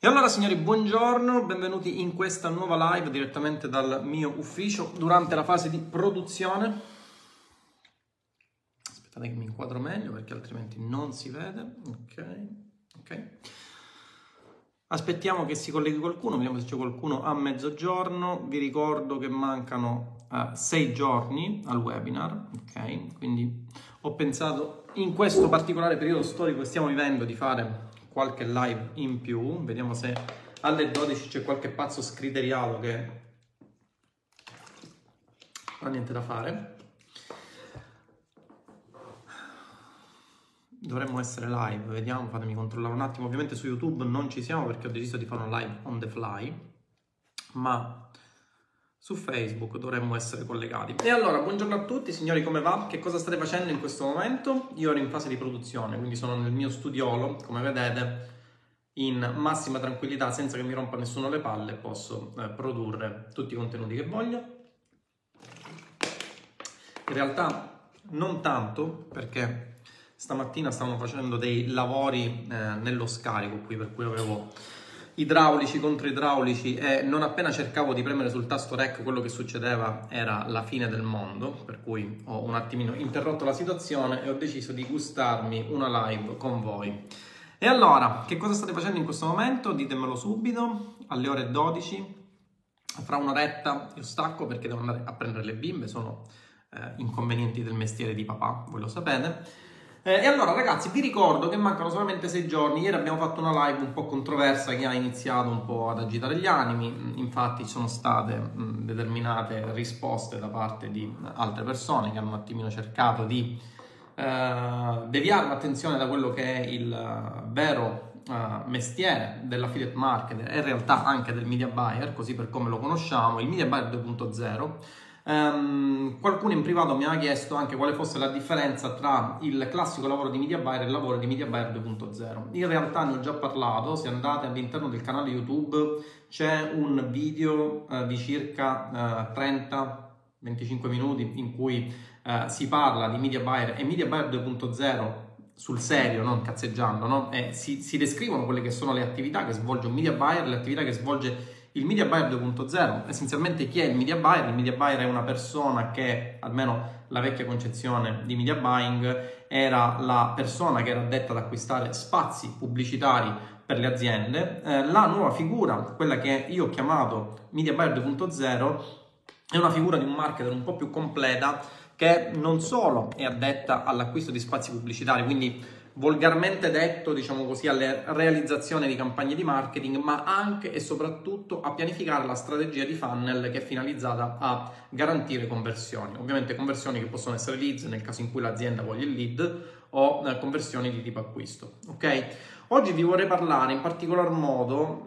E allora signori, buongiorno, benvenuti in questa nuova live direttamente dal mio ufficio durante la fase di produzione. Aspettate che mi inquadro meglio perché altrimenti non si vede. Ok. Aspettiamo che si colleghi qualcuno, vediamo se c'è qualcuno a mezzogiorno. Vi ricordo che mancano 6 giorni al webinar, ok? Quindi ho pensato in questo particolare periodo storico che stiamo vivendo di fare qualche live in più. Vediamo se alle 12 c'è qualche pazzo scriteriato che non ha niente da fare. Dovremmo essere live, vediamo, fatemi controllare un attimo. Ovviamente su YouTube non ci siamo perché ho deciso di fare un live on the fly, ma su Facebook dovremmo essere collegati. E allora, buongiorno a tutti signori, come va? Che cosa state facendo in questo momento? Io ero in fase di produzione, quindi sono nel mio studiolo, come vedete, in massima tranquillità, senza che mi rompa nessuno le palle, posso produrre tutti i contenuti che voglio. In realtà non tanto, perché stamattina stavamo facendo dei lavori nello scarico qui, per cui avevo idraulici contro idraulici e non appena cercavo di premere sul tasto REC quello che succedeva era la fine del mondo, per cui ho un attimino interrotto la situazione e ho deciso di gustarmi una live con voi. E allora, che cosa state facendo in questo momento? Ditemelo subito. Alle ore 12, fra un'oretta io stacco perché devo andare a prendere le bimbe, sono inconvenienti del mestiere di papà, voi lo sapete. E allora ragazzi, vi ricordo che mancano solamente 6 giorni. Ieri abbiamo fatto una live un po' controversa che ha iniziato un po' ad agitare gli animi, infatti ci sono state determinate risposte da parte di altre persone che hanno un attimino cercato di deviare l'attenzione da quello che è il vero mestiere dell'affiliate marketer e in realtà anche del media buyer, così per come lo conosciamo, il media buyer 2.0. Qualcuno in privato mi ha chiesto anche quale fosse la differenza tra il classico lavoro di media buyer e il lavoro di media buyer 2.0. in realtà ne ho già parlato, se andate all'interno del canale YouTube c'è un video di circa 30-25 minuti in cui si parla di media buyer e media buyer 2.0 sul serio, non cazzeggiando, no? E si descrivono quelle che sono le attività che svolge un media buyer, le attività che svolge il media buyer 2.0, essenzialmente chi è il media buyer? Il media buyer è una persona che, almeno la vecchia concezione di media buying, era la persona che era addetta ad acquistare spazi pubblicitari per le aziende. La nuova figura, quella che io ho chiamato media buyer 2.0, è una figura di un marketer un po' più completa che non solo è addetta all'acquisto di spazi pubblicitari, quindi volgarmente detto, diciamo così, alla realizzazione di campagne di marketing, ma anche e soprattutto a pianificare la strategia di funnel che è finalizzata a garantire conversioni. Ovviamente conversioni che possono essere leads nel caso in cui l'azienda voglia il lead o conversioni di tipo acquisto, ok? Oggi vi vorrei parlare in particolar modo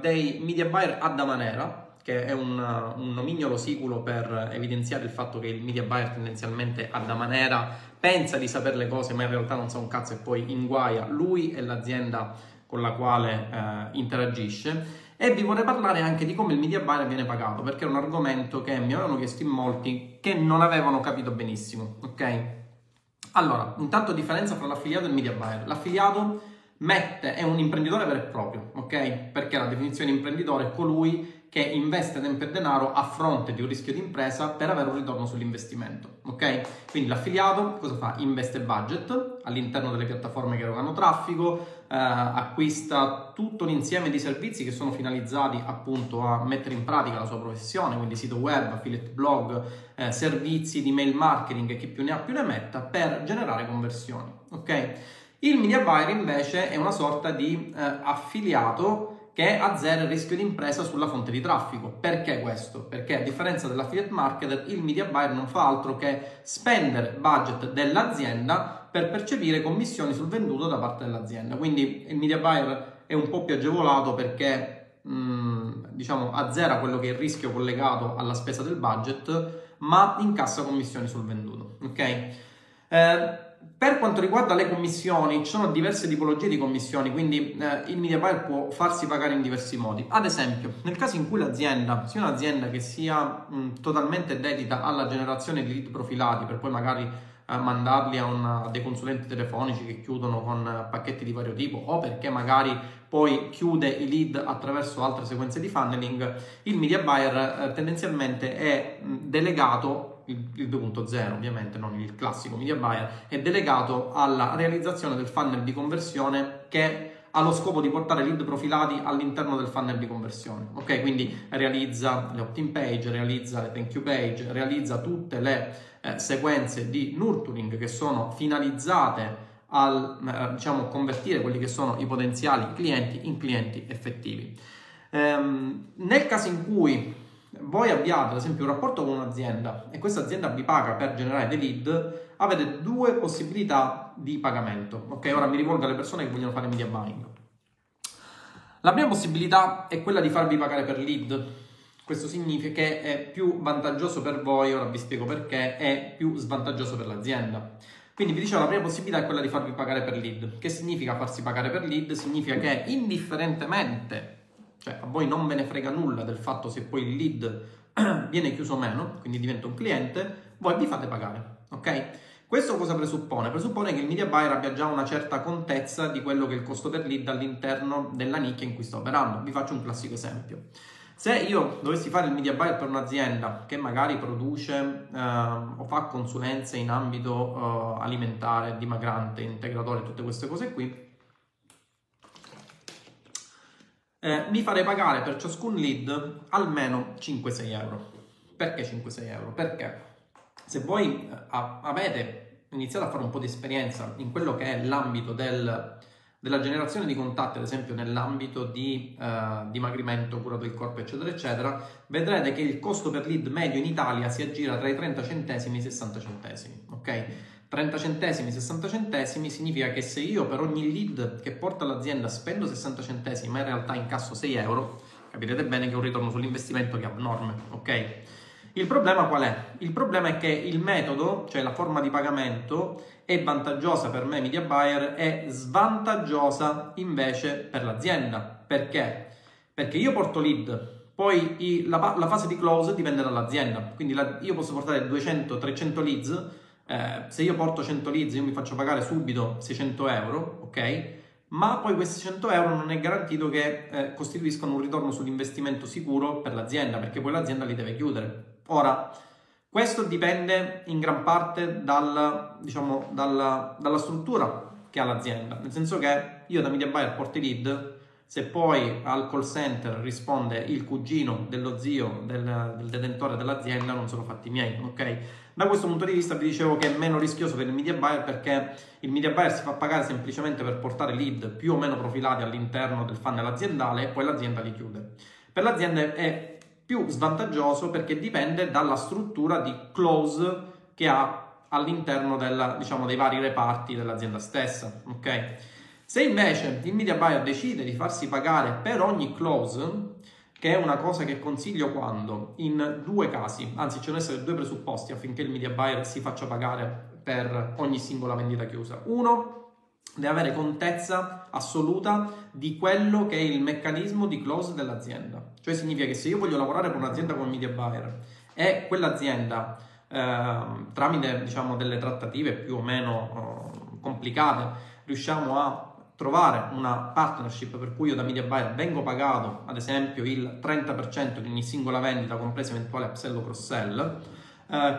dei media buyer ad amanera, che è un nomignolo siculo per evidenziare il fatto che il media buyer tendenzialmente ad amanera pensa di sapere le cose ma in realtà non sa un cazzo e poi inguaia lui e l'azienda con la quale interagisce. E vi vorrei parlare anche di come il media buyer viene pagato, perché è un argomento che mi avevano chiesto in molti che non avevano capito benissimo, ok? Allora, intanto differenza tra l'affiliato e il media buyer. L'affiliato è un imprenditore vero e proprio, ok? Perché la definizione imprenditore è colui che investe tempo e denaro a fronte di un rischio di impresa per avere un ritorno sull'investimento, ok? Quindi l'affiliato cosa fa? Investe budget all'interno delle piattaforme che erogano traffico, acquista tutto un insieme di servizi che sono finalizzati appunto a mettere in pratica la sua professione, quindi sito web, affiliate blog, servizi di mail marketing e chi più ne ha più ne metta per generare conversioni, ok? Il media buyer invece è una sorta di affiliato che azzera il rischio di impresa sulla fonte di traffico. Perché questo? Perché a differenza dell'affiliate marketer, il media buyer non fa altro che spendere budget dell'azienda per percepire commissioni sul venduto da parte dell'azienda. Quindi il media buyer è un po' più agevolato perché diciamo azzera quello che è il rischio collegato alla spesa del budget, ma incassa commissioni sul venduto, ok? Per quanto riguarda le commissioni, ci sono diverse tipologie di commissioni, quindi il media buyer può farsi pagare in diversi modi. Ad esempio, nel caso in cui l'azienda sia un'azienda che sia totalmente dedita alla generazione di lead profilati, per poi magari mandarli a dei consulenti telefonici che chiudono con pacchetti di vario tipo, o perché magari poi chiude i lead attraverso altre sequenze di funneling, il media buyer tendenzialmente è delegato, il 2.0 ovviamente, non il classico media buyer, è delegato alla realizzazione del funnel di conversione che ha lo scopo di portare lead profilati all'interno del funnel di conversione, ok? Quindi realizza le opt-in page, realizza le thank you page, realizza tutte le sequenze di nurturing che sono finalizzate a convertire quelli che sono i potenziali clienti in clienti effettivi. Nel caso in cui voi abbiate ad esempio un rapporto con un'azienda e questa azienda vi paga per generare dei lead, avete due possibilità di pagamento. Ok, ora mi rivolgo alle persone che vogliono fare media buying. La prima possibilità è quella di farvi pagare per lead. Questo significa che è più vantaggioso per voi, ora vi spiego perché, è più svantaggioso per l'azienda. Quindi vi dicevo, la prima possibilità è quella di farvi pagare per lead. Che significa farsi pagare per lead? Significa che indifferentemente, cioè a voi non ve ne frega nulla del fatto se poi il lead viene chiuso o meno, quindi diventa un cliente, voi vi fate pagare, ok? Questo cosa presuppone? Presuppone che il media buyer abbia già una certa contezza di quello che è il costo per lead all'interno della nicchia in cui sta operando. Vi faccio un classico esempio. Se io dovessi fare il media buyer per un'azienda che magari produce o fa consulenze in ambito alimentare, dimagrante, integratore, tutte queste cose qui, mi farei pagare per ciascun lead almeno 5-6 euro. Perché 5-6 euro? Perché se voi avete iniziato a fare un po' di esperienza in quello che è l'ambito della generazione di contatti, ad esempio nell'ambito di dimagrimento, cura del corpo, eccetera, eccetera, vedrete che il costo per lead medio in Italia si aggira tra i 30 centesimi e i 60 centesimi, ok? 30 centesimi, 60 centesimi significa che se io per ogni lead che porta l'azienda spendo 60 centesimi, ma in realtà incasso 6 euro, capirete bene che è un ritorno sull'investimento che è abnorme, ok? Il problema qual è? Il problema è che il metodo, cioè la forma di pagamento, è vantaggiosa per me media buyer, è svantaggiosa invece per l'azienda. Perché? Perché io porto lead, poi la fase di close dipende dall'azienda, quindi io posso portare 200-300 leads. Se io porto 100 leads io mi faccio pagare subito 600 euro, ok? Ma poi questi 100 euro non è garantito che costituiscano un ritorno sull'investimento sicuro per l'azienda, perché poi l'azienda li deve chiudere. Ora, questo dipende in gran parte dalla struttura che ha l'azienda, nel senso che io da media buyer porto i lead, se poi al call center risponde il cugino dello zio del detentore dell'azienda, non sono fatti miei, ok? Da questo punto di vista vi dicevo che è meno rischioso per il media buyer, perché il media buyer si fa pagare semplicemente per portare lead più o meno profilati all'interno del funnel aziendale e poi l'azienda li chiude. Per l'azienda è più svantaggioso perché dipende dalla struttura di close che ha all'interno dei vari reparti dell'azienda stessa, ok? Se invece il media buyer decide di farsi pagare per ogni close, che è una cosa che consiglio in due casi, anzi ci devono essere due presupposti affinché il media buyer si faccia pagare per ogni singola vendita chiusa. Uno, deve avere contezza assoluta di quello che è il meccanismo di close dell'azienda. Cioè significa che se io voglio lavorare per un'azienda come media buyer e quell'azienda tramite delle trattative più o meno complicate riusciamo a trovare una partnership per cui io da media buyer vengo pagato ad esempio il 30% di ogni singola vendita, compresa eventuale upsell o cross-sell,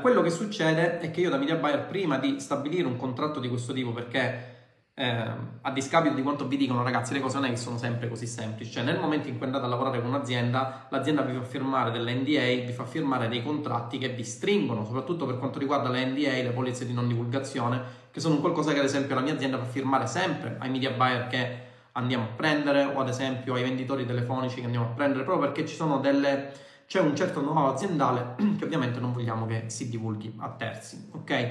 quello che succede è che io da media buyer, prima di stabilire un contratto di questo tipo, perché a discapito di quanto vi dicono ragazzi, le cose non è che sono sempre così semplici, cioè nel momento in cui andate a lavorare con un'azienda, l'azienda vi fa firmare delle NDA, vi fa firmare dei contratti che vi stringono, soprattutto per quanto riguarda le NDA, le polizie di non divulgazione, che sono un qualcosa che ad esempio la mia azienda fa firmare sempre ai media buyer che andiamo a prendere, o ad esempio ai venditori telefonici che andiamo a prendere, proprio perché c'è un certo know-how aziendale che ovviamente non vogliamo che si divulghi a terzi, ok?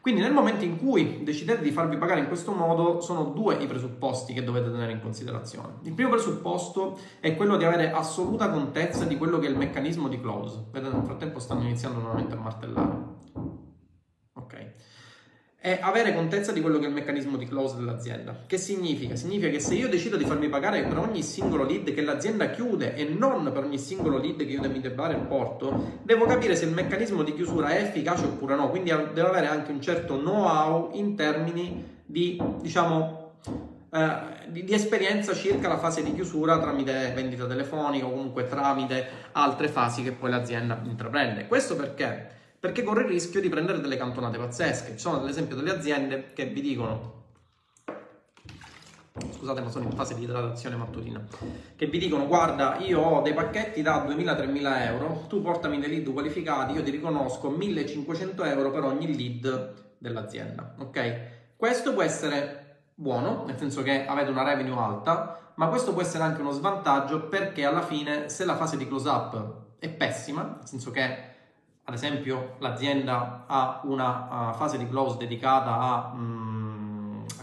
Quindi nel momento in cui decidete di farvi pagare in questo modo, sono due i presupposti che dovete tenere in considerazione. Il primo presupposto è quello di avere assoluta contezza di quello che è il meccanismo di close. Vedete, nel frattempo stanno iniziando nuovamente a martellare. Ok. è avere contezza di quello che è il meccanismo di close dell'azienda. Che significa? Significa che se io decido di farmi pagare per ogni singolo lead che l'azienda chiude e non per ogni singolo lead che io devo debitare in porto, devo capire se il meccanismo di chiusura è efficace oppure no, quindi devo avere anche un certo know-how in termini di, diciamo, di esperienza circa la fase di chiusura tramite vendita telefonica o comunque tramite altre fasi che poi l'azienda intraprende. Questo perché? Perché corre il rischio di prendere delle cantonate pazzesche. Ci sono ad esempio delle aziende che vi dicono, scusate ma sono in fase di idratazione mattutina, che vi dicono guarda io ho dei pacchetti da 2.000-3.000 euro, tu portami dei lead qualificati, io ti riconosco 1.500 euro per ogni lead dell'azienda, ok? Questo può essere buono, nel senso che avete una revenue alta, ma questo può essere anche uno svantaggio perché alla fine se la fase di close up è pessima, nel senso che ad esempio l'azienda ha una fase di close dedicata a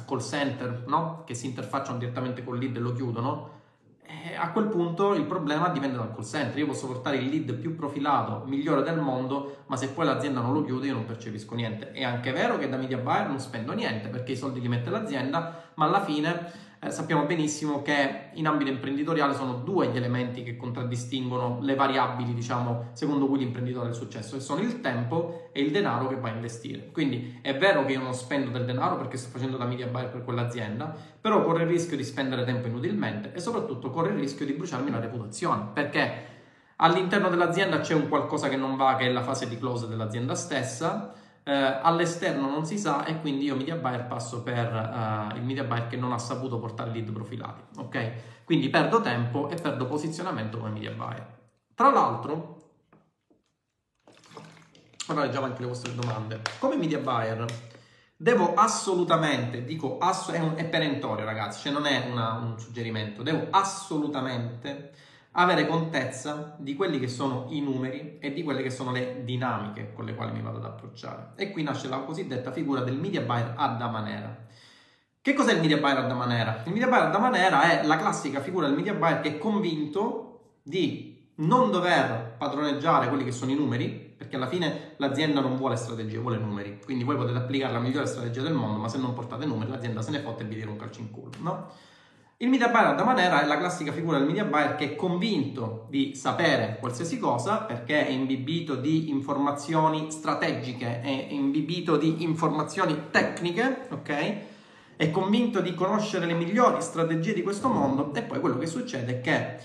call center, no? Che si interfacciano direttamente col lead e lo chiudono, e a quel punto il problema dipende dal call center. Io posso portare il lead più profilato, migliore del mondo, ma se poi l'azienda non lo chiude io non percepisco niente. È anche vero che da media buyer non spendo niente perché i soldi li mette l'azienda, ma alla fine sappiamo benissimo che in ambito imprenditoriale sono due gli elementi che contraddistinguono le variabili, diciamo, secondo cui l'imprenditore del successo, che sono il tempo e il denaro che va a investire. Quindi è vero che io non spendo del denaro perché sto facendo da media buyer per quell'azienda, però corre il rischio di spendere tempo inutilmente e soprattutto corre il rischio di bruciarmi la reputazione, perché all'interno dell'azienda c'è un qualcosa che non va, che è la fase di close dell'azienda stessa. All'esterno non si sa e quindi io media buyer passo per il media buyer che non ha saputo portare lead profilati, ok? Quindi perdo tempo e perdo posizionamento come media buyer. Tra l'altro, ora leggiamo anche le vostre domande. Come media buyer devo assolutamente, dico è perentorio ragazzi, cioè non è un suggerimento, devo assolutamente avere contezza di quelli che sono i numeri e di quelle che sono le dinamiche con le quali mi vado ad approcciare. E qui nasce la cosiddetta figura del media buyer ad manera. Che cos'è il media buyer ad manera? Il media buyer ad manera è la classica figura del media buyer che è convinto di non dover padroneggiare quelli che sono i numeri, perché alla fine l'azienda non vuole strategie, vuole numeri. Quindi voi potete applicare la migliore strategia del mondo, ma se non portate numeri l'azienda se ne fotte e vi tira un calcio in culo, no? Il media buyer ad manera è la classica figura del media buyer che è convinto di sapere qualsiasi cosa perché è imbibito di informazioni strategiche, è imbibito di informazioni tecniche, ok? È convinto di conoscere le migliori strategie di questo mondo e poi quello che succede è che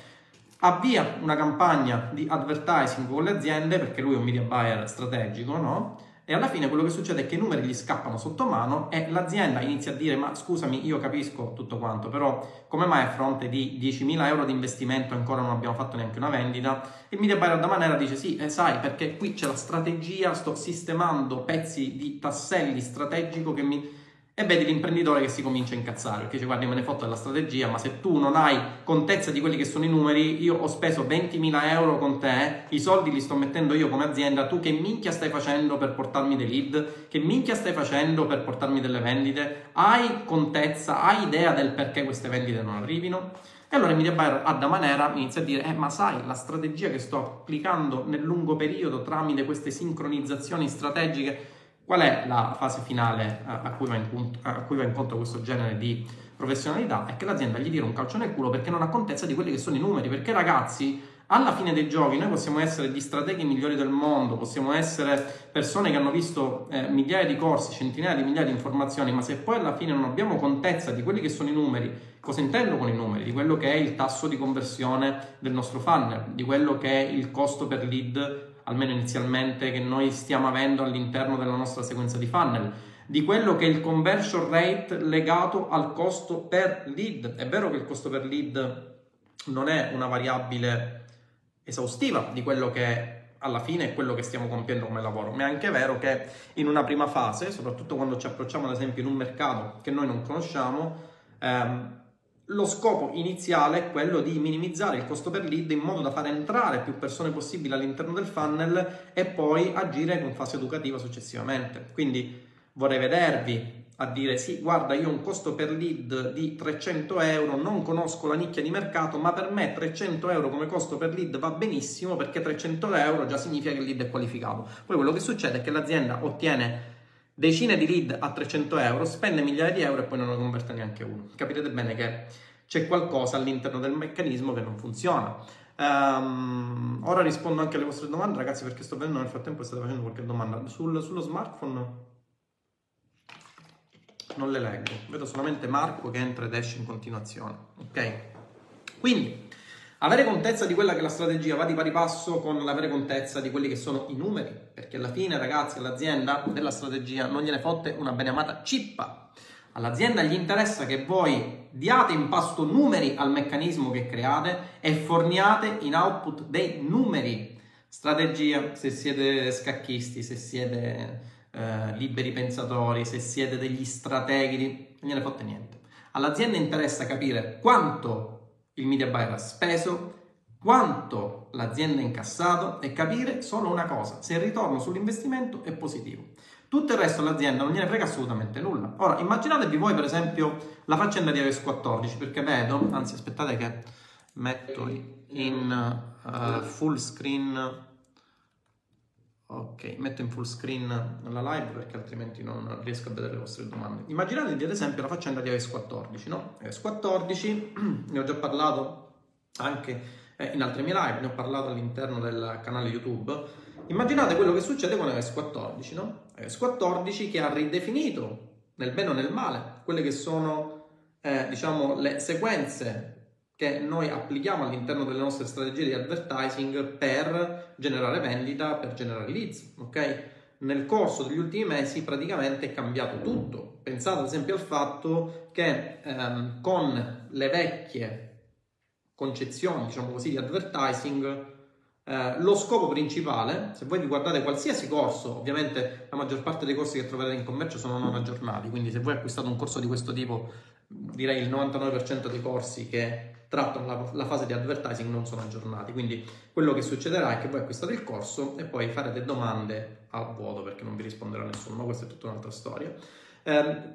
avvia una campagna di advertising con le aziende perché lui è un media buyer strategico, no? E alla fine quello che succede è che i numeri gli scappano sotto mano e l'azienda inizia a dire ma scusami io capisco tutto quanto, però come mai a fronte di 10.000 euro di investimento ancora non abbiamo fatto neanche una vendita? Il media buyer da manera dice sì, sai perché qui c'è la strategia, sto sistemando pezzi di tasselli strategico che mi... E vedi l'imprenditore che si comincia a incazzare perché dice guarda me ne fotto della strategia, ma se tu non hai contezza di quelli che sono i numeri, io ho speso 20.000 euro con te, i soldi li sto mettendo io come azienda, tu che minchia stai facendo per portarmi dei lead, che minchia stai facendo per portarmi delle vendite, hai contezza, hai idea del perché queste vendite non arrivino? E allora il media buyer ad manera inizia a dire ma sai la strategia che sto applicando nel lungo periodo tramite queste sincronizzazioni strategiche. Qual è la fase finale a cui va incontro questo genere di professionalità? È che l'azienda gli tira un calcio nel culo perché non ha contezza di quelli che sono i numeri. Perché ragazzi, alla fine dei giochi noi possiamo essere gli strateghi migliori del mondo, possiamo essere persone che hanno visto migliaia di corsi, centinaia di migliaia di informazioni, ma se poi alla fine non abbiamo contezza di quelli che sono i numeri, cosa intendo con i numeri? Di quello che è il tasso di conversione del nostro funnel, di quello che è il costo per lead, almeno inizialmente, che noi stiamo avendo all'interno della nostra sequenza di funnel, di quello che è il conversion rate legato al costo per lead. È vero che il costo per lead non è una variabile esaustiva di quello che è alla fine è quello che stiamo compiendo come lavoro, ma è anche vero che in una prima fase, soprattutto quando ci approcciamo ad esempio in un mercato che noi non conosciamo, lo scopo iniziale è quello di minimizzare il costo per lead in modo da far entrare più persone possibile all'interno del funnel e poi agire con fase educativa successivamente. Quindi vorrei vedervi a dire sì, guarda io ho un costo per lead di 300 euro, non conosco la nicchia di mercato, ma per me 300 euro come costo per lead va benissimo perché 300 euro già significa che il lead è qualificato. Poi quello che succede è che l'azienda ottiene decine di lead a 300 euro, spende migliaia di euro e poi non ne converte neanche uno. Capirete bene che c'è qualcosa all'interno del meccanismo che non funziona. Ora rispondo anche alle vostre domande, ragazzi, perché sto vedendo nel frattempo state facendo qualche domanda. Sullo smartphone non le leggo, vedo solamente Marco che entra ed esce in continuazione. Ok, quindi avere contezza di quella che è la strategia va di pari passo con l'avere contezza di quelli che sono i numeri, perché alla fine, ragazzi, all'azienda della strategia non gliene fotte una beneamata cippa. All'azienda gli interessa che voi diate in pasto numeri al meccanismo che create e forniate in output dei numeri. Strategia, se siete scacchisti, se siete liberi pensatori, se siete degli strateghi, non gliene fotte niente. All'azienda interessa capire quanto il media buyer ha speso, quanto l'azienda ha incassato e capire solo una cosa: se il ritorno sull'investimento è positivo. Tutto il resto all'azienda non gliene frega assolutamente nulla. Ora, immaginatevi voi, per esempio, la faccenda di iOS 14, perché vedo, anzi aspettate che metto in full screen. Ok, metto in full screen la live perché altrimenti non riesco a vedere le vostre domande. Immaginatevi ad esempio la faccenda di iOS 14, no? iOS 14, ne ho già parlato anche in altre mie live, ne ho parlato all'interno del canale YouTube. Immaginate quello che succede con iOS 14, no? iOS 14 che ha ridefinito, nel bene o nel male, quelle che sono le sequenze che noi applichiamo all'interno delle nostre strategie di advertising per generare vendita, per generare leads, ok? Nel corso degli ultimi mesi praticamente è cambiato tutto. Pensate ad esempio al fatto che con le vecchie concezioni, diciamo così, di advertising, lo scopo principale, se voi vi guardate qualsiasi corso, ovviamente la maggior parte dei corsi che troverete in commercio sono non aggiornati, quindi se voi acquistate un corso di questo tipo, direi il 99% dei corsi che trattano la fase di advertising non sono aggiornati, quindi quello che succederà è che voi acquistate il corso e poi farete domande a vuoto perché non vi risponderà nessuno, ma questa è tutta un'altra storia.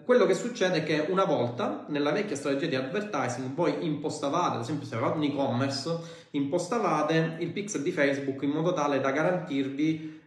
Quello che succede è che una volta nella vecchia strategia di advertising voi impostavate, ad esempio se eravate in e-commerce, impostavate il pixel di Facebook in modo tale da garantirvi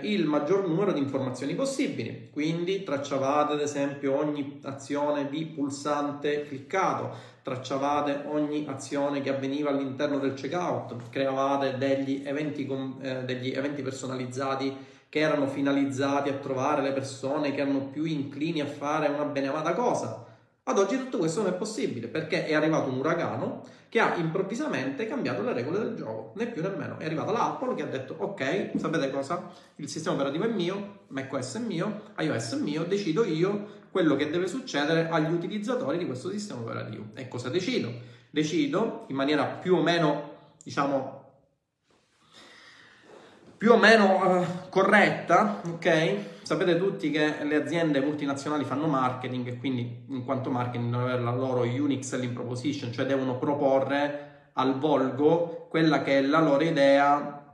il maggior numero di informazioni possibili, quindi tracciavate ad esempio ogni azione di pulsante cliccato, tracciavate ogni azione che avveniva all'interno del checkout, creavate degli eventi personalizzati che erano finalizzati a trovare le persone che erano più inclini a fare una beneamata cosa. Ad oggi tutto questo non è possibile perché è arrivato un uragano che ha improvvisamente cambiato le regole del gioco, né più né meno. È arrivata l'Apple che ha detto: ok, sapete cosa? Il sistema operativo è mio, macOS è mio, iOS è mio, decido io quello che deve succedere agli utilizzatori di questo sistema operativo. E cosa decido? Decido in maniera più o meno, diciamo, corretta, ok? Sapete tutti che le aziende multinazionali fanno marketing e quindi in quanto marketing devono avere la loro unique selling proposition, cioè devono proporre al volgo quella che è la loro idea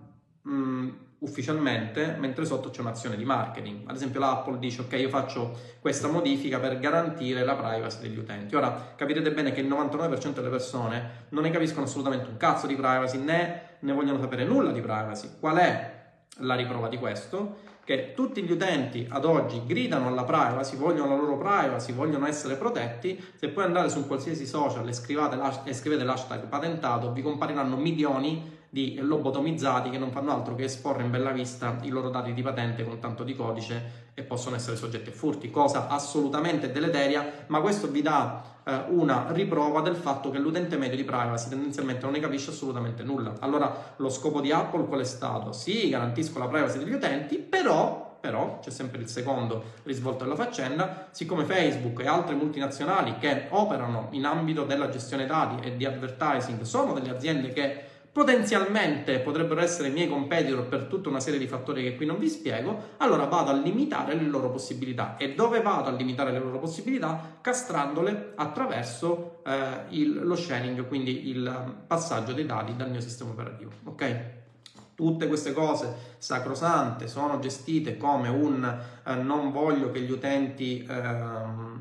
ufficialmente, mentre sotto c'è un'azione di marketing. Ad esempio la Apple dice: ok, io faccio questa modifica per garantire la privacy degli utenti. Ora capirete bene che il 99% delle persone non ne capiscono assolutamente un cazzo di privacy, né vogliono sapere nulla di privacy. Qual è la riprova di questo? Che tutti gli utenti ad oggi gridano alla privacy, vogliono la loro privacy, vogliono essere protetti. Se poi andate su qualsiasi social e scrivete l'hashtag patentato, vi compariranno milioni di lobotomizzati che non fanno altro che esporre in bella vista i loro dati di patente con tanto di codice e possono essere soggetti a furti, cosa assolutamente deleteria, ma questo vi dà una riprova del fatto che l'utente medio di privacy tendenzialmente non ne capisce assolutamente nulla. Allora lo scopo di Apple qual è stato? Sì, garantisco la privacy degli utenti, però c'è sempre il secondo risvolto della faccenda: siccome Facebook e altre multinazionali che operano in ambito della gestione dati e di advertising sono delle aziende che potenzialmente potrebbero essere i miei competitor per tutta una serie di fattori che qui non vi spiego, allora vado a limitare le loro possibilità. E dove vado a limitare le loro possibilità? Castrandole attraverso lo sharing, quindi il passaggio dei dati dal mio sistema operativo, ok? Tutte queste cose sacrosante sono gestite come un non voglio che gli utenti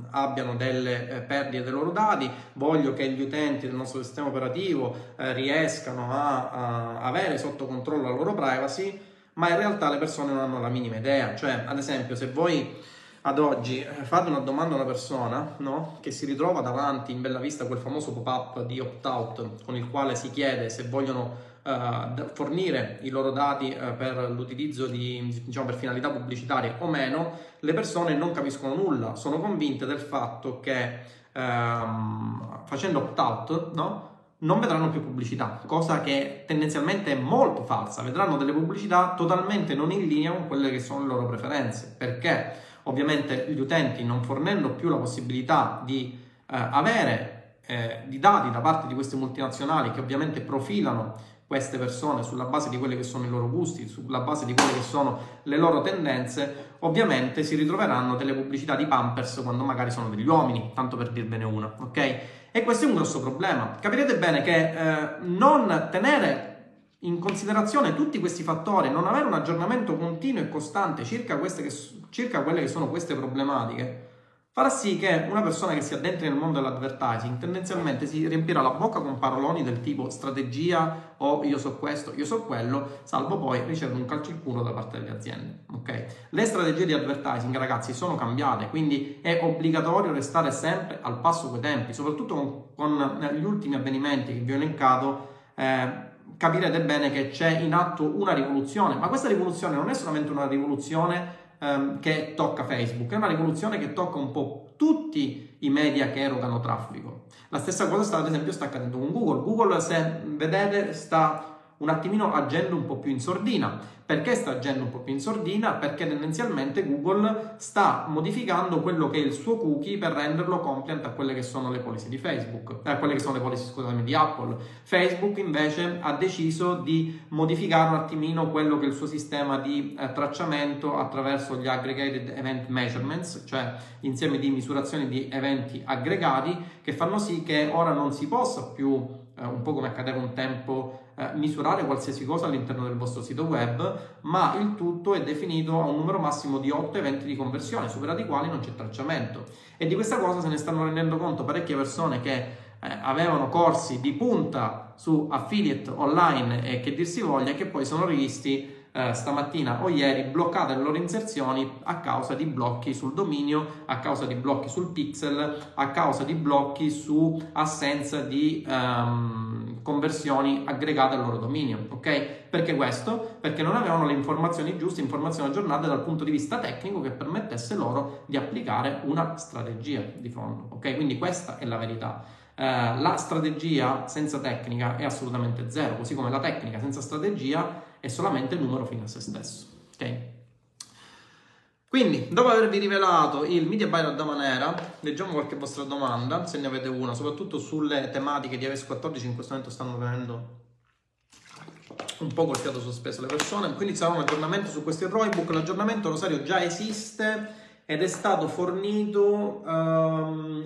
abbiano delle perdite dei loro dati, voglio che gli utenti del nostro sistema operativo riescano a avere sotto controllo la loro privacy, ma in realtà le persone non hanno la minima idea. Cioè, ad esempio, se voi ad oggi fare una domanda a una persona, no? Che si ritrova davanti in bella vista quel famoso pop-up di opt-out con il quale si chiede se vogliono fornire i loro dati per l'utilizzo di, diciamo, per finalità pubblicitarie o meno, le persone non capiscono nulla, sono convinte del fatto che facendo opt-out, no? Non vedranno più pubblicità, cosa che tendenzialmente è molto falsa. Vedranno delle pubblicità totalmente non in linea con quelle che sono le loro preferenze, perché ovviamente gli utenti, non fornendo più la possibilità di avere di dati da parte di queste multinazionali che ovviamente profilano queste persone sulla base di quelli che sono i loro gusti, sulla base di quelle che sono le loro tendenze, ovviamente si ritroveranno delle pubblicità di Pampers quando magari sono degli uomini, tanto per dirvene una, ok? E questo è un grosso problema. Capirete bene che non tenere in considerazione tutti questi fattori, non avere un aggiornamento continuo e costante circa quelle che sono queste problematiche, farà sì che una persona che si addentri nel mondo dell'advertising tendenzialmente si riempirà la bocca con paroloni del tipo strategia o io so questo, io so quello, salvo poi ricevere un calcio in culo da parte delle aziende, ok? Le strategie di advertising, ragazzi, sono cambiate, quindi è obbligatorio restare sempre al passo coi tempi, soprattutto con gli ultimi avvenimenti che vi ho elencato. Capirete bene che c'è in atto una rivoluzione, ma questa rivoluzione non è solamente una rivoluzione che tocca Facebook, è una rivoluzione che tocca un po' tutti i media che erogano traffico. La stessa cosa sta, ad esempio, sta accadendo con Google. Google, se vedete, sta un attimino agendo un po' più in sordina. Perché sta agendo un po' più in sordina? Perché tendenzialmente Google sta modificando quello che è il suo cookie per renderlo compliant a quelle che sono le policy di Facebook, quelle che sono le policy, scusami, di Apple. Facebook invece ha deciso di modificare un attimino quello che è il suo sistema di tracciamento attraverso gli aggregated event measurements, cioè insieme di misurazioni di eventi aggregati che fanno sì che ora non si possa più, un po' come accadeva un tempo, misurare qualsiasi cosa all'interno del vostro sito web, ma il tutto è definito a un numero massimo di 8 eventi di conversione, superati i quali non c'è tracciamento. E di questa cosa se ne stanno rendendo conto parecchie persone che avevano corsi di punta su affiliate online e che dir si voglia, che poi sono rivisti stamattina o ieri bloccate le loro inserzioni a causa di blocchi sul dominio, a causa di blocchi sul pixel, a causa di blocchi su assenza di conversioni aggregate al loro dominio, ok? Perché questo? Perché non avevano le informazioni giuste, informazioni aggiornate dal punto di vista tecnico che permettesse loro di applicare una strategia di fondo, ok? Quindi questa è la verità. La strategia senza tecnica è assolutamente zero, così come la tecnica senza strategia è solamente il numero fino a se stesso, ok? Quindi, dopo avervi rivelato il media buyer da maniera, leggiamo qualche vostra domanda, se ne avete una, soprattutto sulle tematiche di iOS 14, in questo momento stanno venendo un po' col fiato sospeso le persone, quindi sarà un aggiornamento su questi ROIBook. L'aggiornamento, Rosario, già esiste ed è stato fornito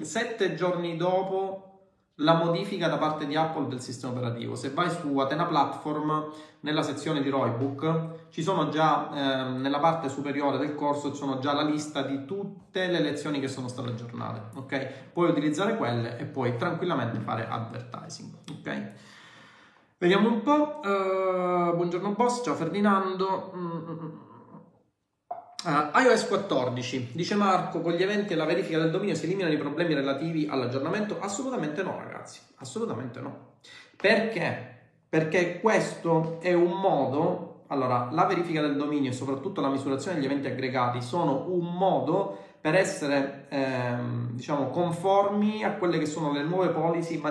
7 giorni dopo la modifica da parte di Apple del sistema operativo. Se vai su Athena Platform, nella sezione di ROIBook, ci sono già nella parte superiore del corso, ci sono già la lista di tutte le lezioni che sono state aggiornate, ok? Puoi utilizzare quelle e puoi tranquillamente fare advertising, ok? Vediamo un po'. Buongiorno boss, ciao Ferdinando. iOS 14, dice Marco, con gli eventi e la verifica del dominio si eliminano i problemi relativi all'aggiornamento? Assolutamente no, ragazzi, assolutamente no. Perché? Perché questo è un modo, allora, la verifica del dominio e soprattutto la misurazione degli eventi aggregati sono un modo per essere, diciamo, conformi a quelle che sono le nuove policy in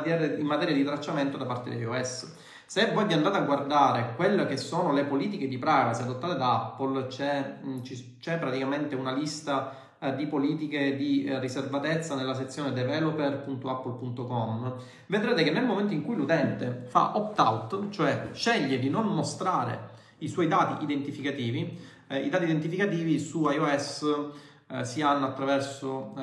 materia di tracciamento da parte di iOS. Se voi vi andate a guardare quelle che sono le politiche di privacy adottate da Apple, c'è praticamente una lista di politiche di riservatezza nella sezione developer.apple.com. Vedrete che nel momento in cui l'utente fa opt-out, cioè sceglie di non mostrare i suoi dati identificativi, i dati identificativi su iOS si hanno attraverso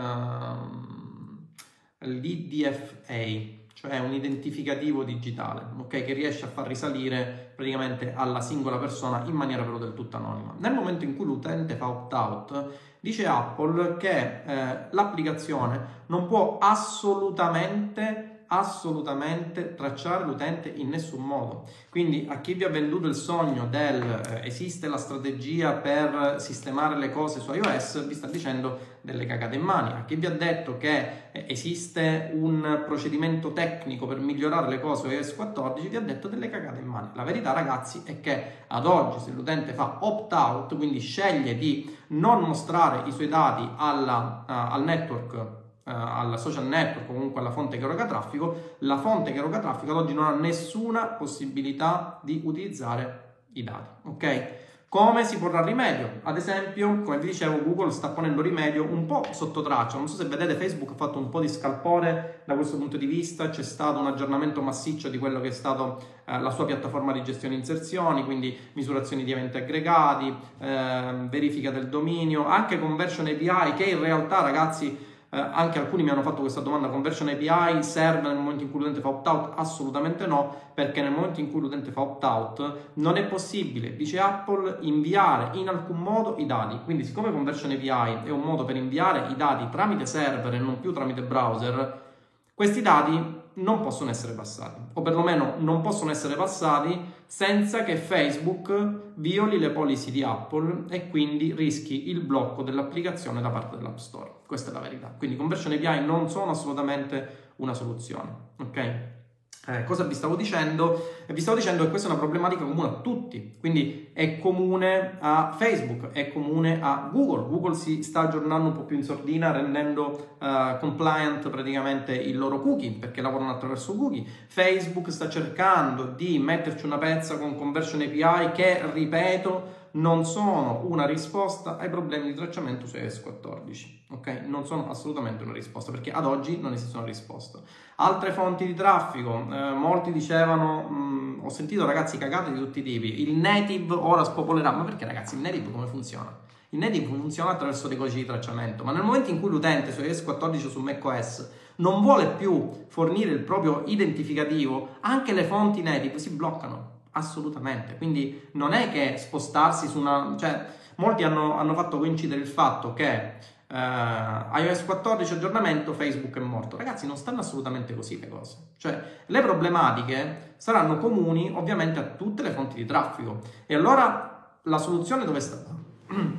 l'IDFA, cioè un identificativo digitale, ok, che riesce a far risalire praticamente alla singola persona in maniera però del tutto anonima. Nel momento in cui l'utente fa opt-out, dice Apple che l'applicazione non può assolutamente assolutamente tracciare l'utente in nessun modo. Quindi a chi vi ha venduto il sogno del esiste la strategia per sistemare le cose su iOS, vi sta dicendo delle cagate in mani. A chi vi ha detto che esiste un procedimento tecnico per migliorare le cose su iOS 14, vi ha detto delle cagate in mani. La verità, ragazzi, è che ad oggi se l'utente fa opt-out, quindi sceglie di non mostrare i suoi dati al network, al social network, comunque alla fonte che eroga traffico, la fonte che eroga traffico ad oggi non ha nessuna possibilità di utilizzare i dati, ok? Come si porrà rimedio? Ad esempio, come vi dicevo, Google sta ponendo rimedio un po' sotto traccia. Non so se vedete, Facebook ha fatto un po' di scalpore da questo punto di vista, c'è stato un aggiornamento massiccio di quello che è stato la sua piattaforma di gestione inserzioni, quindi misurazioni di eventi aggregati, verifica del dominio, anche Conversion API, che in realtà, ragazzi, anche alcuni mi hanno fatto questa domanda: Conversion API serve nel momento in cui l'utente fa opt-out? Assolutamente no, perché nel momento in cui l'utente fa opt-out non è possibile, dice Apple, inviare in alcun modo i dati. Quindi, siccome Conversion API è un modo per inviare i dati tramite server e non più tramite browser, questi dati non possono essere passati, o perlomeno non possono essere passati senza che Facebook violi le policy di Apple, e quindi rischi il blocco dell'applicazione da parte dell'App Store. Questa è la verità. Quindi Conversion API non sono assolutamente una soluzione, ok? Cosa vi stavo dicendo? Vi stavo dicendo che questa è una problematica comune a tutti, quindi è comune a Facebook, è comune a Google. Google si sta aggiornando un po' più in sordina, rendendo compliant praticamente il loro cookie, perché lavorano attraverso cookie. Facebook sta cercando di metterci una pezza con Conversion API che, ripeto, non sono una risposta ai problemi di tracciamento su iOS 14, ok? Non sono assolutamente una risposta, perché ad oggi non esiste una risposta. Altre fonti di traffico, molti dicevano, ho sentito, ragazzi, cagate di tutti i tipi, il native ora spopolerà. Ma perché, ragazzi, il native come funziona? Il native funziona attraverso dei codici di tracciamento, ma nel momento in cui l'utente su iOS 14 o su macOS non vuole più fornire il proprio identificativo, anche le fonti native si bloccano. Assolutamente, quindi non è che spostarsi su una... cioè, molti hanno fatto coincidere il fatto che iOS 14 aggiornamento, Facebook è morto. Ragazzi, non stanno assolutamente così le cose. Cioè, le problematiche saranno comuni ovviamente a tutte le fonti di traffico. E allora la soluzione dove sta?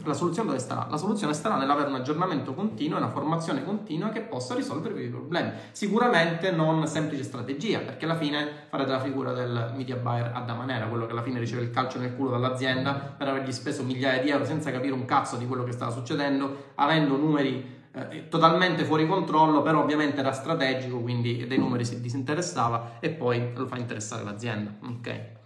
La soluzione dove sta? La soluzione starà nell'avere un aggiornamento continuo e una formazione continua che possa risolvere i problemi. Sicuramente non semplice strategia, perché alla fine farete la figura del media buyer ad amanera, quello che alla fine riceve il calcio nel culo dall'azienda per avergli speso migliaia di euro senza capire un cazzo di quello che stava succedendo, avendo numeri totalmente fuori controllo, però ovviamente era strategico, quindi dei numeri si disinteressava e poi lo fa interessare l'azienda, ok?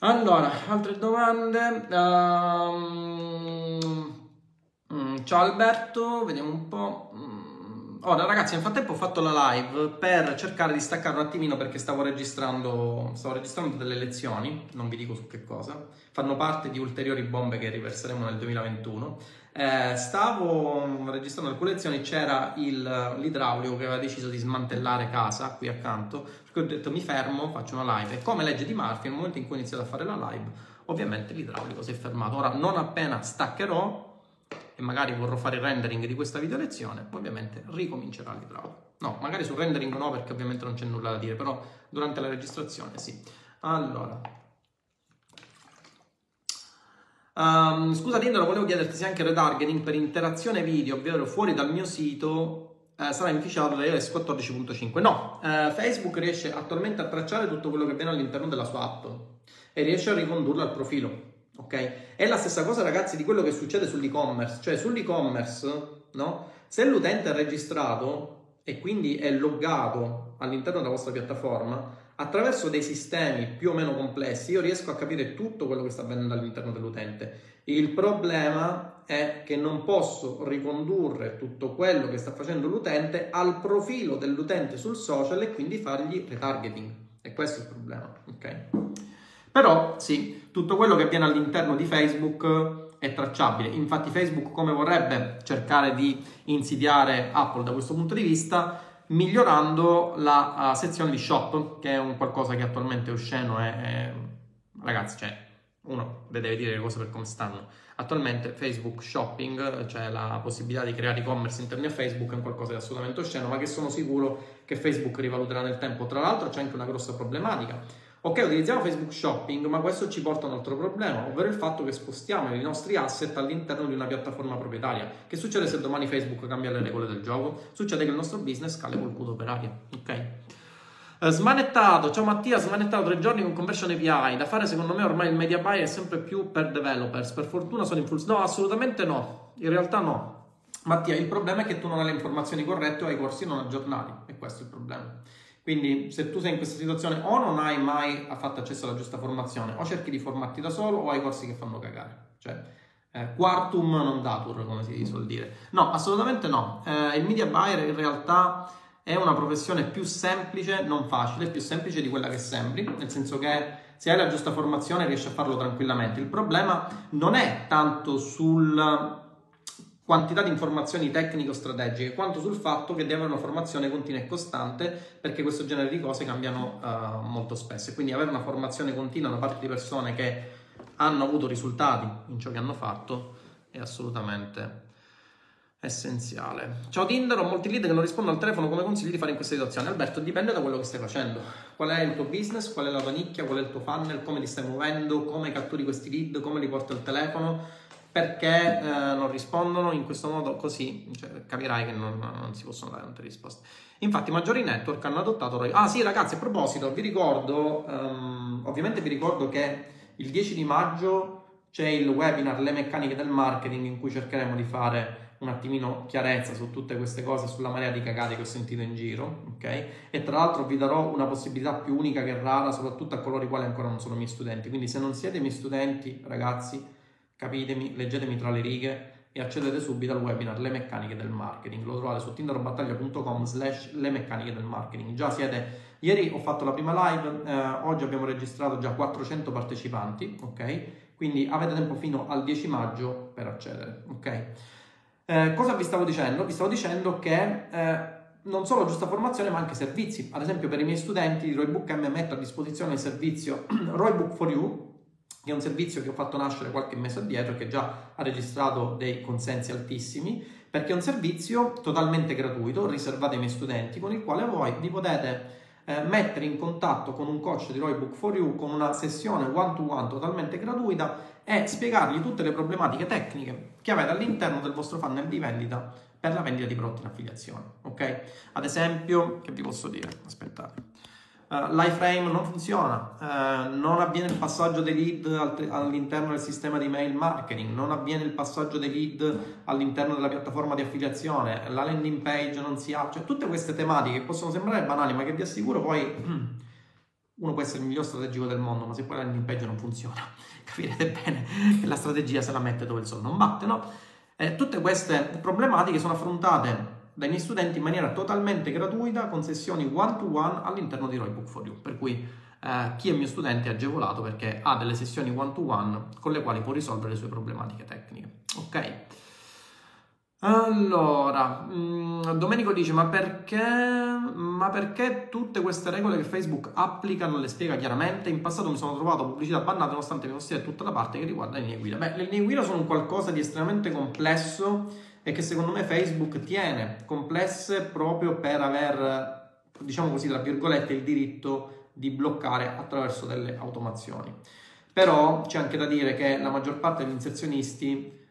Allora, altre domande. Ciao Alberto, vediamo un po'. Ora, ragazzi, nel frattempo ho fatto la live per cercare di staccare un attimino, perché stavo registrando delle lezioni, non vi dico su che cosa, fanno parte di ulteriori bombe che riverseremo nel 2021. Stavo registrando alcune lezioni, c'era l'idraulico che aveva deciso di smantellare casa qui accanto, per cui ho detto mi fermo, faccio una live, e come legge di Murphy, nel momento in cui ho iniziato a fare la live, ovviamente l'idraulico si è fermato. Ora, non appena staccherò e magari vorrò fare il rendering di questa video lezione, ovviamente ricomincerà l'idraulico. No, magari sul rendering no, perché ovviamente non c'è nulla da dire, però durante la registrazione sì. Allora, scusa Tindero, volevo chiederti se anche il retargeting per interazione video, ovvero fuori dal mio sito, sarà inficiato da iOS 14.5. No, Facebook riesce attualmente a tracciare tutto quello che viene all'interno della sua app e riesce a ricondurlo al profilo, ok? È la stessa cosa, ragazzi, di quello che succede sull'e-commerce, cioè sull'e-commerce, no? Se l'utente è registrato e quindi è loggato all'interno della vostra piattaforma, attraverso dei sistemi più o meno complessi io riesco a capire tutto quello che sta avvenendo all'interno dell'utente. Il problema è che non posso ricondurre tutto quello che sta facendo l'utente al profilo dell'utente sul social e quindi fargli retargeting, e questo è il problema, ok? Però sì, tutto quello che avviene all'interno di Facebook è tracciabile. Infatti Facebook, come vorrebbe cercare di insidiare Apple da questo punto di vista, migliorando la sezione di shop, che è un qualcosa che attualmente è osceno, ragazzi, cioè uno le deve dire le cose per come stanno. Attualmente Facebook Shopping, cioè la possibilità di creare e-commerce interni a Facebook, è un qualcosa di assolutamente osceno, ma che sono sicuro che Facebook rivaluterà nel tempo. Tra l'altro c'è anche una grossa problematica. Ok, utilizziamo Facebook Shopping, ma questo ci porta a un altro problema, ovvero il fatto che spostiamo i nostri asset all'interno di una piattaforma proprietaria. Che succede se domani Facebook cambia le regole del gioco? Succede che il nostro business cade col culo per aria, ok? Smanettato, ciao Mattia, smanettato 3 giorni con Conversion API. Da fare secondo me ormai il media buy è sempre più per developers. Per fortuna sono in full... No, assolutamente no, in realtà no. Mattia, il problema è che tu non hai le informazioni corrette o hai i corsi non aggiornati, e questo è il problema. Quindi se tu sei in questa situazione o non hai mai fatto accesso alla giusta formazione, o cerchi di formarti da solo, o hai corsi che fanno cagare. Cioè, quartum non datur, come si suol dire. No, assolutamente no. Il media buyer in realtà è una professione più semplice, non facile, più semplice di quella che sembri, nel senso che se hai la giusta formazione riesci a farlo tranquillamente. Il problema non è tanto sul... quantità di informazioni tecnico-strategiche, quanto sul fatto che deve avere una formazione continua e costante, perché questo genere di cose cambiano molto spesso, e quindi avere una formazione continua da parte di persone che hanno avuto risultati in ciò che hanno fatto è assolutamente essenziale. Ciao Tinder, ho molti lead che non rispondono al telefono, come consigli di fare in questa situazione? Alberto, dipende da quello che stai facendo. Qual è il tuo business, qual è la tua nicchia, qual è il tuo funnel, come ti stai muovendo, come catturi questi lead, come li porti al telefono. Perché non rispondono in questo modo? Così cioè, capirai che non si possono dare tante risposte. Infatti i maggiori network hanno adottato ROI. Ah sì ragazzi, a proposito, vi ricordo, ovviamente vi ricordo che il 10 di maggio c'è il webinar Le meccaniche del marketing, in cui cercheremo di fare un attimino chiarezza su tutte queste cose, sulla marea di cagate che ho sentito in giro, ok? E tra l'altro vi darò una possibilità più unica che rara, soprattutto a coloro i quali ancora non sono miei studenti. Quindi se non siete miei studenti, ragazzi... capitemi, leggetemi tra le righe e accedete subito al webinar Le meccaniche del marketing. Lo trovate su tinderobattaglia.com/le meccaniche del marketing. Già siete... Ieri ho fatto la prima live, oggi abbiamo registrato già 400 partecipanti, ok? Quindi avete tempo fino al 10 maggio per accedere, ok? Cosa vi stavo dicendo? Vi stavo dicendo che... non solo giusta formazione, ma anche servizi. Ad esempio per i miei studenti di ROIBook M metto a disposizione il servizio ROIBook for You, che è un servizio che ho fatto nascere qualche mese addietro e che già ha registrato dei consensi altissimi, perché è un servizio totalmente gratuito, riservato ai miei studenti, con il quale voi vi potete mettere in contatto con un coach di ROIBook for You, con una sessione one-to-one totalmente gratuita, e spiegargli tutte le problematiche tecniche che avete all'interno del vostro funnel di vendita per la vendita di prodotti in affiliazione, ok? Ad esempio, che vi posso dire? Aspettate. L'iframe non funziona, non avviene il passaggio dei lead all'interno del sistema di mail marketing, non avviene il passaggio dei lead all'interno della piattaforma di affiliazione, la landing page non si apre, cioè tutte queste tematiche che possono sembrare banali, ma che vi assicuro poi uno può essere il miglior strategico del mondo, ma se poi la landing page non funziona, capirete bene che la strategia se la mette dove il sol non batte, no? Tutte queste problematiche sono affrontate dai miei studenti in maniera totalmente gratuita, con sessioni one-to-one all'interno di ROIBook for You, per cui chi è mio studente è agevolato perché ha delle sessioni one-to-one con le quali può risolvere le sue problematiche tecniche, ok? Allora, Domenico dice, ma perché tutte queste regole che Facebook applica non le spiega chiaramente? In passato mi sono trovato pubblicità bannate nonostante mi fosse tutta la parte che riguarda le linee guida. Beh, le linee guida sono un qualcosa di estremamente complesso, e che secondo me Facebook tiene complesse proprio per aver, diciamo così, tra virgolette, il diritto di bloccare attraverso delle automazioni. Però c'è anche da dire che la maggior parte degli inserzionisti,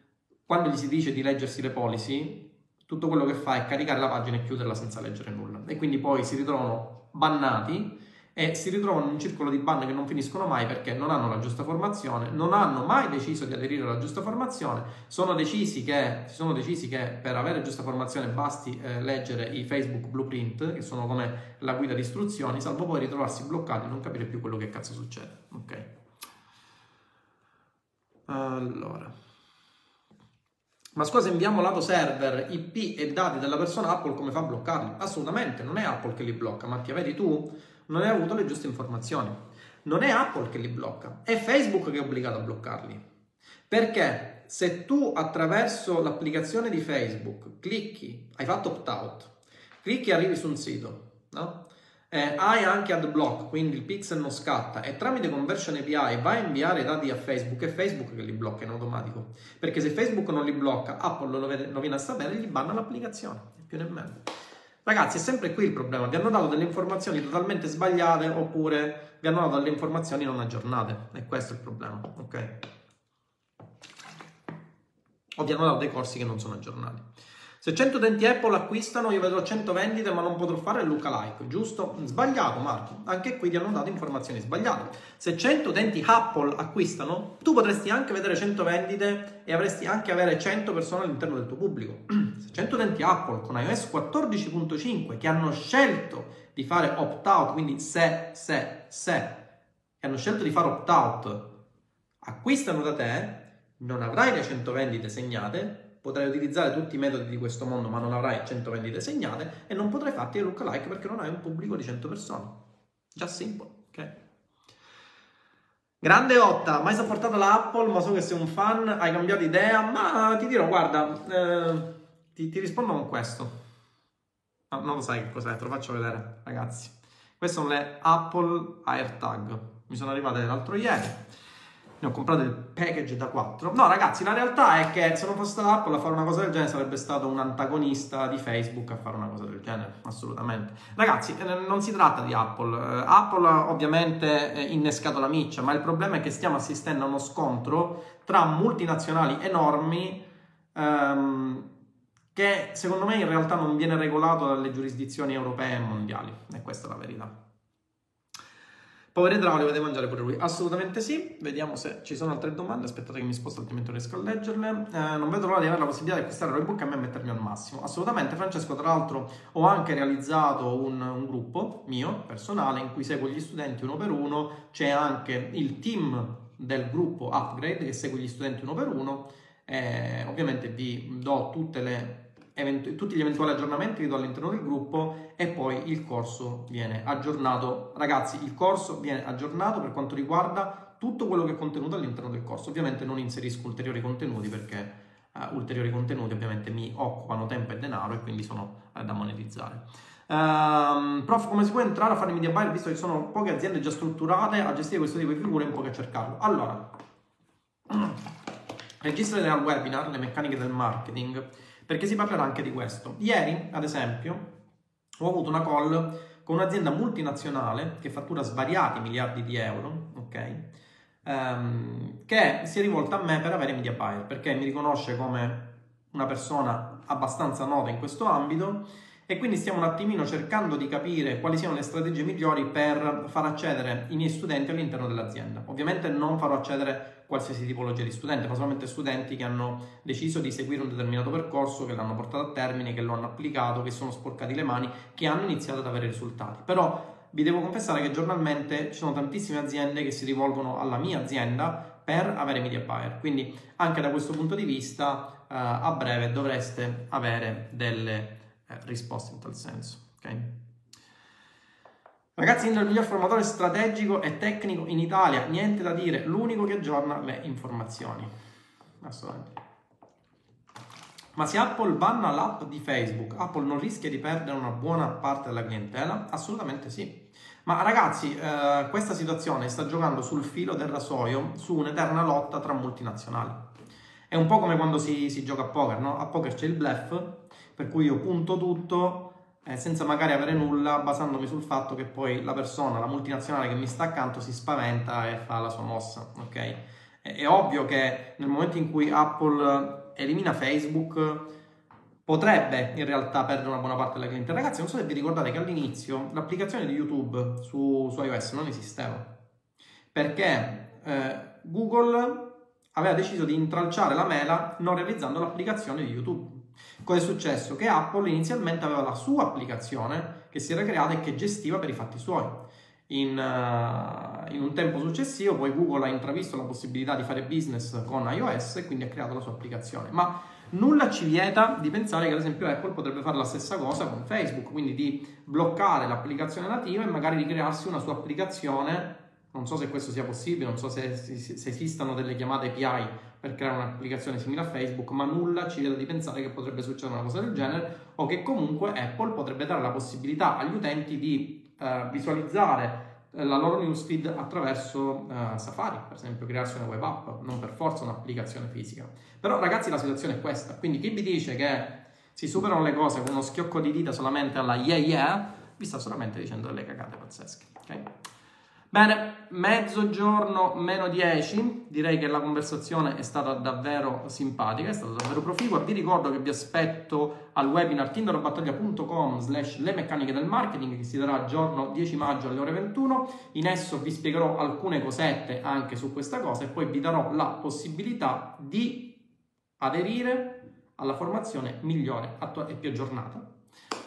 quando gli si dice di leggersi le policy, tutto quello che fa è caricare la pagina e chiuderla senza leggere nulla. E quindi poi si ritrovano bannati e si ritrovano in un circolo di ban che non finiscono mai, perché non hanno la giusta formazione, non hanno mai deciso di aderire alla giusta formazione, si sono decisi che per avere giusta formazione basti leggere i Facebook Blueprint, che sono come la guida di istruzioni, salvo poi ritrovarsi bloccati e non capire più quello che cazzo succede, ok? Allora... Ma scusa, inviamo lato server IP e dati della persona, Apple come fa a bloccarli? Assolutamente, non è Apple che li blocca, Mattia, vedi tu? Non hai avuto le giuste informazioni. Non è Apple che li blocca, è Facebook che è obbligato a bloccarli. Perché se tu attraverso l'applicazione di Facebook clicchi, hai fatto opt-out, clicchi e arrivi su un sito, no? Hai anche ad block, quindi il pixel non scatta, e tramite Conversion API va a inviare i dati a Facebook, è Facebook che li blocca in automatico, perché se Facebook non li blocca, Apple lo viene a sapere e gli banna l'applicazione, più nemmeno. Ragazzi, è sempre qui il problema, vi hanno dato delle informazioni totalmente sbagliate oppure vi hanno dato delle informazioni non aggiornate, e questo è il problema, ok? O vi hanno dato dei corsi che non sono aggiornati. Se 100 utenti Apple acquistano, io vedrò 100 vendite, ma non potrò fare il lookalike, giusto? Sbagliato, Marco. Anche qui ti hanno dato informazioni sbagliate. Se 100 utenti Apple acquistano, tu potresti anche vedere 100 vendite e avresti anche avere 100 persone all'interno del tuo pubblico. Se 100 utenti Apple con iOS 14.5 che hanno scelto di fare opt-out, quindi che hanno scelto di fare opt-out, acquistano da te, non avrai le 100 vendite segnate. Potrai utilizzare tutti i metodi di questo mondo, ma non avrai 100 vendite segnate e non potrai farti il lookalike perché non hai un pubblico di 100 persone. Just simple, ok? Grande Otta, mai supportato la Apple, ma so che sei un fan, hai cambiato idea, ma ti dirò, guarda, ti rispondo con questo. No, non lo sai che cos'è, te lo faccio vedere, ragazzi. Queste sono le Apple AirTag, mi sono arrivate l'altro ieri. Ne ho comprato il package da 4. No, ragazzi, la realtà è che se non fosse stata Apple a fare una cosa del genere sarebbe stato un antagonista di Facebook a fare una cosa del genere, assolutamente. Ragazzi, non si tratta di Apple. Apple ha ovviamente innescato la miccia, ma il problema è che stiamo assistendo a uno scontro tra multinazionali enormi che secondo me in realtà non viene regolato dalle giurisdizioni europee e mondiali. E questa è la verità. Povero Drago, deve mangiare pure lui. Assolutamente sì. Vediamo se ci sono altre domande. Aspettate che mi sposto, altrimenti non riesco a leggerle. Non vedo l'ora di avere la possibilità di acquistare ROIBook e a me mettermi al massimo. Assolutamente, Francesco. Tra l'altro ho anche realizzato un gruppo mio, personale, in cui seguo gli studenti uno per uno. C'è anche il team del gruppo Upgrade che segue gli studenti uno per uno. Ovviamente vi do tutti gli eventuali aggiornamenti li do all'interno del gruppo e poi il corso viene aggiornato. Ragazzi, il corso viene aggiornato per quanto riguarda tutto quello che è contenuto all'interno del corso. Ovviamente non inserisco ulteriori contenuti perché ulteriori contenuti ovviamente mi occupano tempo e denaro e quindi sono da monetizzare. Prof, come si può entrare a fare media buyer visto che sono poche aziende già strutturate a gestire questo tipo di figure e un po' che cercarlo? Allora, registrate al webinar le meccaniche del marketing, perché si parlerà anche di questo. Ieri, ad esempio, ho avuto una call con un'azienda multinazionale che fattura svariati miliardi di euro, ok? Che si è rivolta a me per avere media buyer, perché mi riconosce come una persona abbastanza nota in questo ambito e quindi stiamo un attimino cercando di capire quali siano le strategie migliori per far accedere i miei studenti all'interno dell'azienda. Ovviamente non farò accedere qualsiasi tipologia di studente, ma solamente studenti che hanno deciso di seguire un determinato percorso, che l'hanno portato a termine, che lo hanno applicato, che sono sporcati le mani, che hanno iniziato ad avere risultati. Però vi devo confessare che giornalmente ci sono tantissime aziende che si rivolgono alla mia azienda per avere media buyer, quindi anche da questo punto di vista a breve dovreste avere delle risposte in tal senso, ok? Ragazzi, Indro è il miglior formatore strategico e tecnico in Italia, niente da dire, l'unico che aggiorna le informazioni. Assolutamente. Ma se Apple banna l'app di Facebook, Apple non rischia di perdere una buona parte della clientela? Assolutamente sì. Ma ragazzi, questa situazione sta giocando sul filo del rasoio, su un'eterna lotta tra multinazionali. È un po' come quando si gioca a poker, no? A poker c'è il bluff, per cui io punto tutto, senza magari avere nulla, basandomi sul fatto che poi la persona, la multinazionale che mi sta accanto si spaventa e fa la sua mossa, ok? È ovvio che nel momento in cui Apple elimina Facebook potrebbe in realtà perdere una buona parte della clientela. Ragazzi, non so se vi ricordate che all'inizio l'applicazione di YouTube su iOS non esisteva perché Google aveva deciso di intralciare la mela non realizzando l'applicazione di YouTube. Cosa è successo? Che Apple inizialmente aveva la sua applicazione che si era creata e che gestiva per i fatti suoi. In un tempo successivo poi Google ha intravisto la possibilità di fare business con iOS e quindi ha creato la sua applicazione, ma nulla ci vieta di pensare che ad esempio Apple potrebbe fare la stessa cosa con Facebook, quindi di bloccare l'applicazione nativa e magari di crearsi una sua applicazione. Non so se questo sia possibile, non so se esistano delle chiamate API per creare un'applicazione simile a Facebook, ma nulla ci vieta di pensare che potrebbe succedere una cosa del genere o che comunque Apple potrebbe dare la possibilità agli utenti di visualizzare la loro newsfeed attraverso Safari, per esempio crearsi una web app, non per forza un'applicazione fisica. Però ragazzi, la situazione è questa, quindi chi vi dice che si superano le cose con uno schiocco di dita solamente alla yeah yeah, vi sta solamente dicendo delle cagate pazzesche, ok? Bene, 12:10, direi che la conversazione è stata davvero simpatica, è stata davvero proficua. Vi ricordo che vi aspetto al webinar tinderobattaglia.com/le meccaniche del marketing, che si darà giorno 10 maggio alle ore 21. In esso vi spiegherò alcune cosette anche su questa cosa e poi vi darò la possibilità di aderire alla formazione migliore e più aggiornata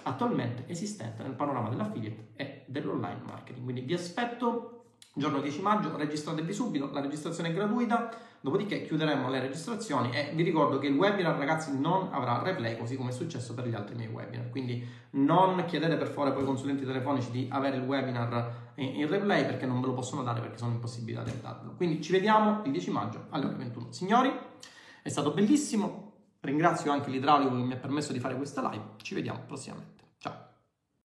attualmente esistente nel panorama dell'affiliate e dell'online marketing. Quindi vi aspetto giorno 10 maggio, registratevi subito, la registrazione è gratuita, dopodiché chiuderemo le registrazioni e vi ricordo che il webinar, ragazzi, non avrà replay, così come è successo per gli altri miei webinar, quindi non chiedete per favore poi ai consulenti telefonici di avere il webinar in replay, perché non ve lo possono dare, perché sono impossibilità di darlo. Quindi ci vediamo il 10 maggio alle ore 21. Signori, è stato bellissimo, ringrazio anche l'idraulico che mi ha permesso di fare questa live, ci vediamo prossimamente.